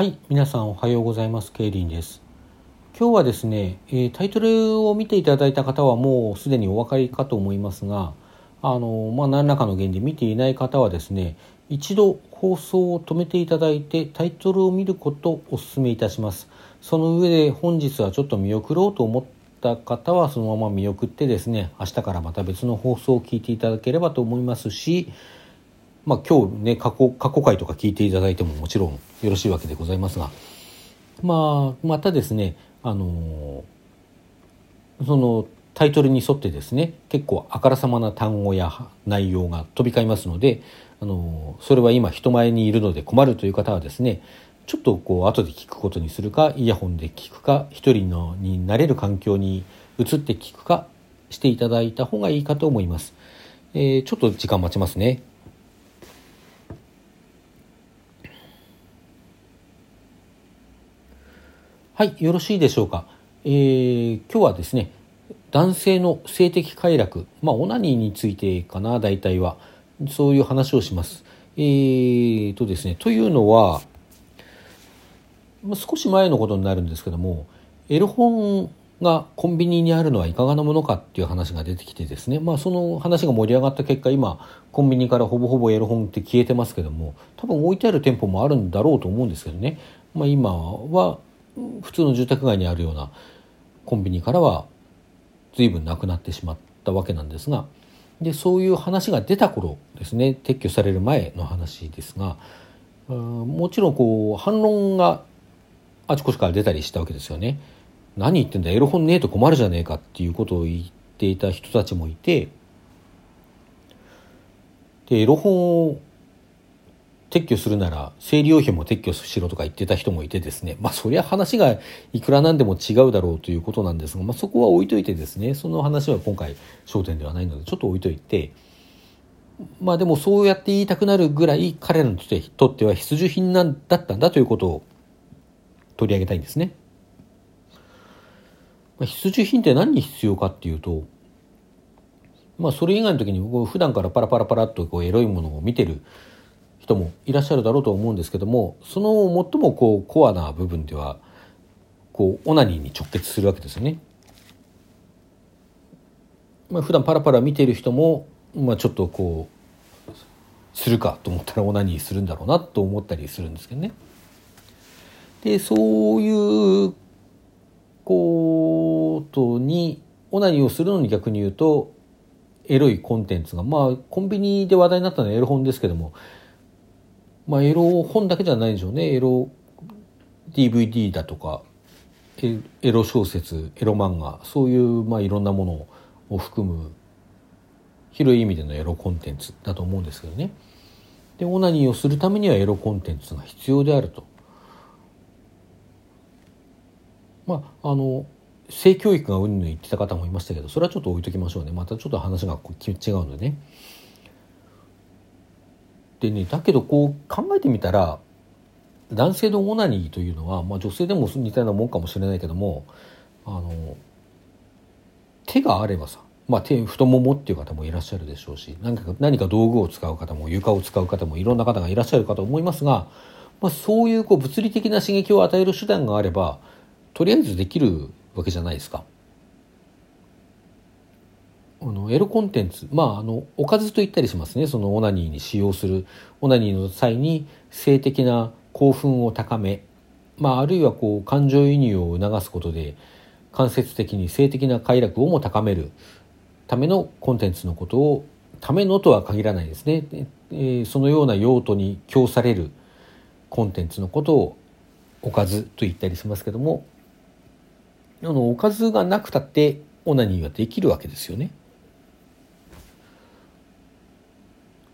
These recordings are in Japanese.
はい、皆さんおはようございます。ケイリンです。今日はですね、タイトルを見ていただいた方はもうすでにお分かりかと思いますが、何らかの原因で見ていない方はですね、一度放送を止めていただいてタイトルを見ることをお勧めいたします。その上で本日はちょっと見送ろうと思った方はそのまま見送ってですね、明日からまた別の放送を聞いていただければと思いますし、今日ね過去回とか聞いていただいてももちろんよろしいわけでございますが、またですねそのタイトルに沿ってですね結構あからさまな単語や内容が飛び交いますので、それは今人前にいるので困るという方はですねちょっと後で聞くことにするかイヤホンで聞くか一人のになれる環境に移って聞くかしていただいた方がいいかと思います。ちょっと時間待ちますね。はい、よろしいでしょうか。今日はですね男性の性的快楽、オナニーについてかな、大体はそういう話をします。ですね、というのは少し前のことになるんですけども、エロ本がコンビニにあるのはいかがなものかっていう話が出てきてですね、その話が盛り上がった結果、今コンビニからほぼエロ本って消えてますけども、多分置いてある店舗もあるんだろうと思うんですけどね、今は普通の住宅街にあるようなコンビニからは随分なくなってしまったわけなんですが、そういう話が出た頃ですね、撤去される前の話ですが、もちろん反論があちこちから出たりしたわけですよね。何言ってんだエロ本ねえと困るじゃねえかっていうことを言っていた人たちもいて、エロ本を撤去するなら生理用品も撤去しろとか言ってた人もいてですね、そりゃ話がいくらなんでも違うだろうということなんですが、そこは置いといてですね、その話は今回焦点ではないのでちょっと置いといて、でもそうやって言いたくなるぐらい彼らにとっては必需品だったんだということを取り上げたいんですね。必需品って何に必要かっていうと、それ以外の時に普段からパラっとエロいものを見てる人もいらっしゃるだろうと思うんですけども、その最もコアな部分ではオナニーに直結するわけですよね。普段パラパラ見ている人も、ちょっとするかと思ったらオナニーするんだろうなと思ったりするんですけどね。そういうことにオナニーをするのに逆に言うとエロいコンテンツが、コンビニで話題になったのはエロ本ですけども、エロ本だけじゃないでしょうね。エロ DVD だとかエロ小説、エロ漫画、そういういろんなものを含む広い意味でのエロコンテンツだと思うんですけどね。オナニーをするためにはエロコンテンツが必要であると。性教育がうんぬん言ってた方もいましたけど、それはちょっと置いときましょうね。またちょっと話が違うのでね。でね、だけど考えてみたら男性のオナニーというのは、女性でも似たようなもんかもしれないけども、手があればさ、太ももっていう方もいらっしゃるでしょうし、何か道具を使う方も床を使う方もいろんな方がいらっしゃるかと思いますが、そういう物理的な刺激を与える手段があればとりあえずできるわけじゃないですか。エロコンテンツ、おかずと言ったりしますね。そのオナニーに使用する、オナニーの際に性的な興奮を高め、あるいは感情移入を促すことで間接的に性的な快楽をも高めるためのコンテンツのことを、ためのとは限らないですね、そのような用途に供されるコンテンツのことをおかずと言ったりしますけども、おかずがなくたってオナニーはできるわけですよね。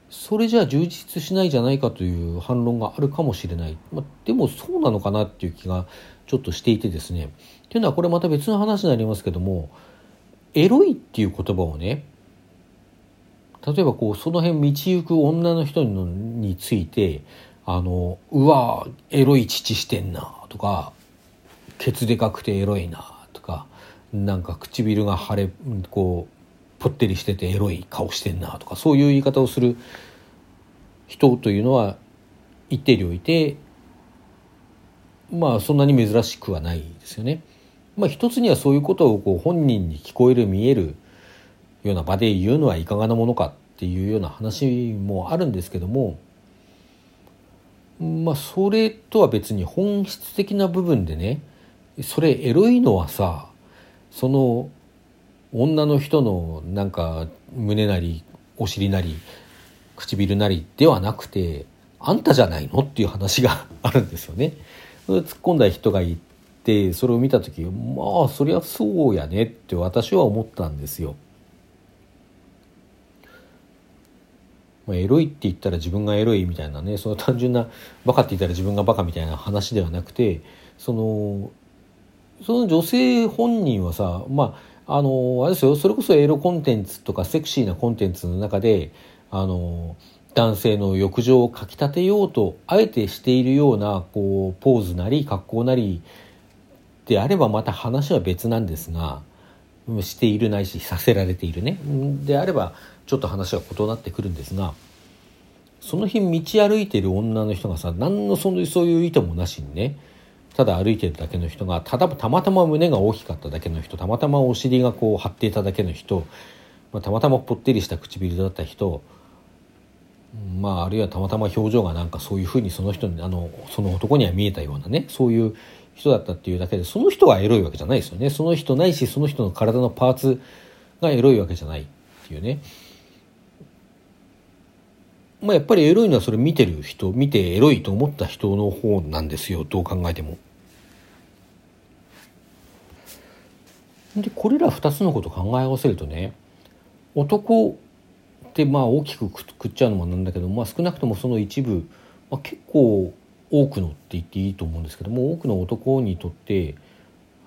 それじゃあ充実しないじゃないかという反論があるかもしれない、でもそうなのかなっていう気がちょっとしていてですね。というのはこれまた別の話になりますけども、エロいっていう言葉をね、例えばその辺道行く女の人についてうわエロい乳してんなとか、ケツでかくてエロいなとか、唇が腫れぽってりしててエロい顔してんなとか、そういう言い方をする人というのは一定量いて、まあそんなに珍しくはないですよね。まあ一つにはそういうことをこう本人に聞こえる見えるような場で言うのはいかがなものかっていうような話もあるんですけども、まあそれとは別に本質的な部分でね、それエロいのはさ、その女の人のなんか胸なりお尻なり唇なりではなくて、あんたじゃないのっていう話があるんですよね。突っ込んだ人がいて、それを見たとき、まあそりゃそうやねって私は思ったんですよ。まあ、エロいって言ったら自分がエロいみたいなね、その単純なバカって言ったら自分がバカみたいな話ではなくて、その女性本人はさ、まああれですよ、それこそエロコンテンツとかセクシーなコンテンツの中で男性の欲情をかきたてようとあえてしているようなこうポーズなり格好なりであればまた話は別なんですが、しているないしさせられているねであればちょっと話は異なってくるんですが、その日道歩いている女の人がさ、何のそういう意図もなしにね、ただ歩いてるだけの人が、たまたま胸が大きかっただけの人、たまたまお尻がこう張っていただけの人、たまたまぽってりした唇だった人、まああるいはたまたま表情がなんかそういうふうにその人にその男には見えたようなね、そういう人だったっていうだけで、その人がエロいわけじゃないですよね。その人ないしその人の体のパーツがエロいわけじゃないっていうね。まあやっぱりエロいのはそれ見てる人、見てエロいと思った人の方なんですよ、どう考えても。でこれら2つのことを考え合わせるとね、男ってまあ大きくくっちゃうのもなんだけど、まあ、少なくともその一部、まあ、結構多くのって言っていいと思うんですけども、多くの男にとって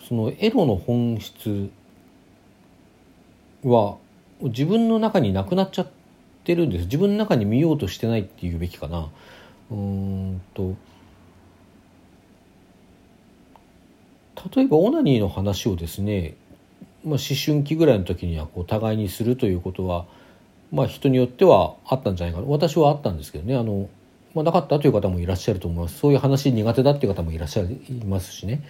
そのエロの本質は自分の中になくなっちゃってるんです。自分の中に見ようとしてないっていうべきかな。例えばオナニーの話をですね、まあ、思春期ぐらいの時にはこう互いにするということは、まあ、人によってはあったんじゃないかな。私はあったんですけどね、まあ、なかったという方もいらっしゃると思います。そういう話苦手だという方もいらっしゃいますしね。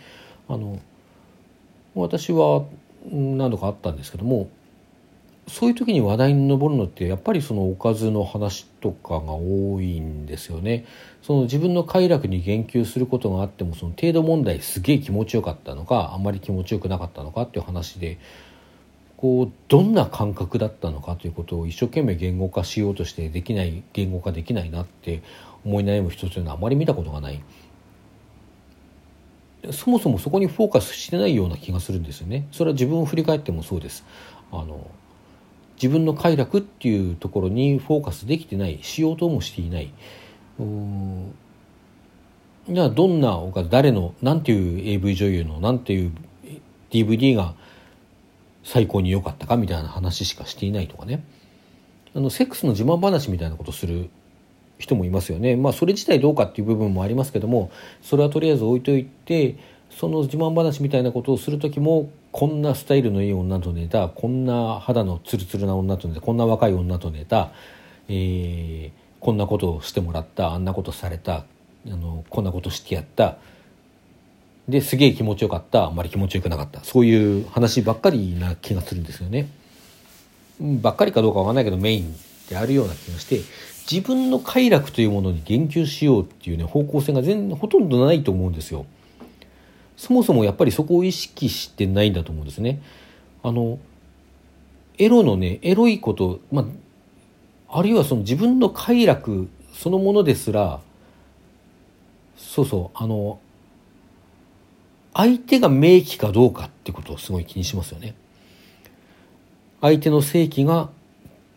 私は何度かあったんですけども、そういう時に話題に上るのってやっぱりそのおかずの話とかが多いんですよね。その自分の快楽に言及することがあっても、その程度問題、すげえ気持ちよかったのかあんまり気持ちよくなかったのかっていう話で、こうどんな感覚だったのかということを一生懸命言語化しようとしてできない、言語化できないなって思い悩む人というのはあまり見たことがない。そもそもそこにフォーカスしてないような気がするんですよね。それは自分を振り返ってもそうです。自分の快楽っていうところにフォーカスできてない、しようともしていない。じゃあどんなおか、誰のなんていう AV 女優のなんていう DVD が最高に良かったかみたいな話しかしていないとかね、セックスの自慢話みたいなことする人もいますよね。まあそれ自体どうかっていう部分もありますけども、それはとりあえず置いといて、その自慢話みたいなことをする時も、こんなスタイルのいい女と寝た、こんな肌のツルツルな女と寝た、こんな若い女と寝た、こんなことをしてもらった、あんなことされた、こんなことしてやった、ですげえ気持ちよかった、あんまり気持ちよくなかった、そういう話ばっかりな気がするんですよね。ばっかりかどうかわかんないけどメインであるような気がして、自分の快楽というものに言及しようっていうね、方向性がほとんどないと思うんですよ。そもそもやっぱりそこを意識してないんだと思うんですね。エロのね、エロいこと、まあ、あるいはその自分の快楽そのものですら、そうそう、相手が名器かどうかってことをすごい気にしますよね。相手の性器が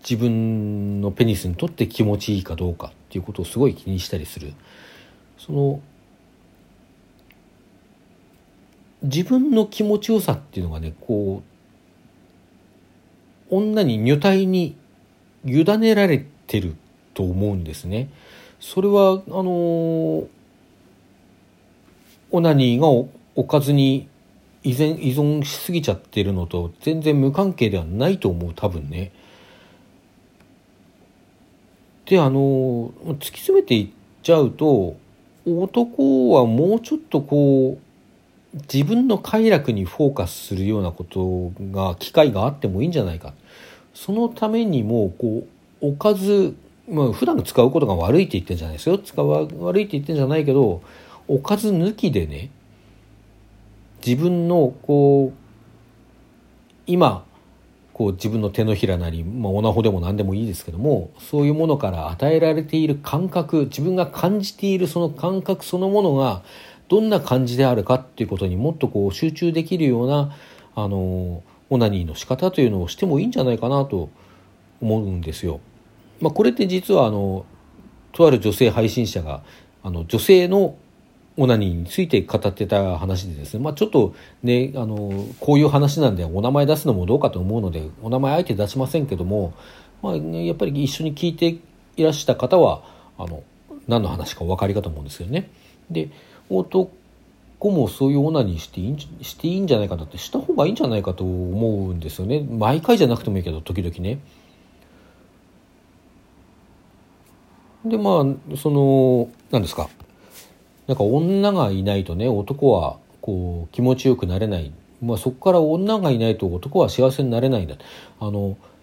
自分のペニスにとって気持ちいいかどうかっていうことをすごい気にしたりする。その自分の気持ちよさっていうのがね、こう女に、女体に委ねられてると思うんですね。それはオナニーがおかずに依存しすぎちゃってるのと全然無関係ではないと思う、多分ね。で突き詰めていっちゃうと、男はもうちょっとこう自分の快楽にフォーカスするようなことが機会があってもいいんじゃないか。そのためにもこうおかず、まあ、普段使うことが悪いって言ってるんじゃないですよ。悪いって言ってるんじゃないけど、おかず抜きでね、自分のこう今こう自分の手のひらなり、まあ、オナホでも何でもいいですけども、そういうものから与えられている感覚、自分が感じているその感覚そのものがどんな感じであるかっていうことにもっとこう集中できるようなオナニーの仕方というのをしてもいいんじゃないかなと思うんですよ。まあ、これって実はとある女性配信者が女性のオナニーについて語ってた話でですね、まあ、ちょっとねこういう話なんでお名前出すのもどうかと思うのでお名前あえて出しませんけども、まあね、やっぱり一緒に聞いていらした方は何の話かお分かりかと思うんですけどね。で、男もそういうオナニーしていいんじゃないかなって、した方がいいんじゃないかと思うんですよね。毎回じゃなくてもいいけど時々ね。で、まあ何ですか、なんか女がいないとね、男はこう気持ちよくなれない、まあ、そこから女がいないと男は幸せになれないんだ、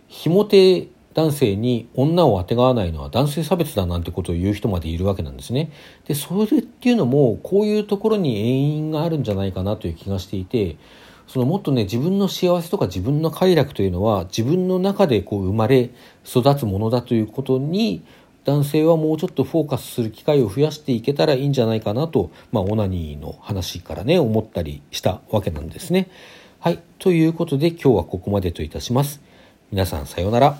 非モテ男性に女をあてがわないのは男性差別だなんてことを言う人までいるわけなんですね。で、それっていうのもこういうところに遠因があるんじゃないかなという気がしていて、もっとね、自分の幸せとか自分の快楽というのは自分の中でこう生まれ育つものだということに男性はもうちょっとフォーカスする機会を増やしていけたらいいんじゃないかなと、まあ、オナニーの話からね思ったりしたわけなんですね。はい、ということで今日はここまでといたします。皆さんさようなら。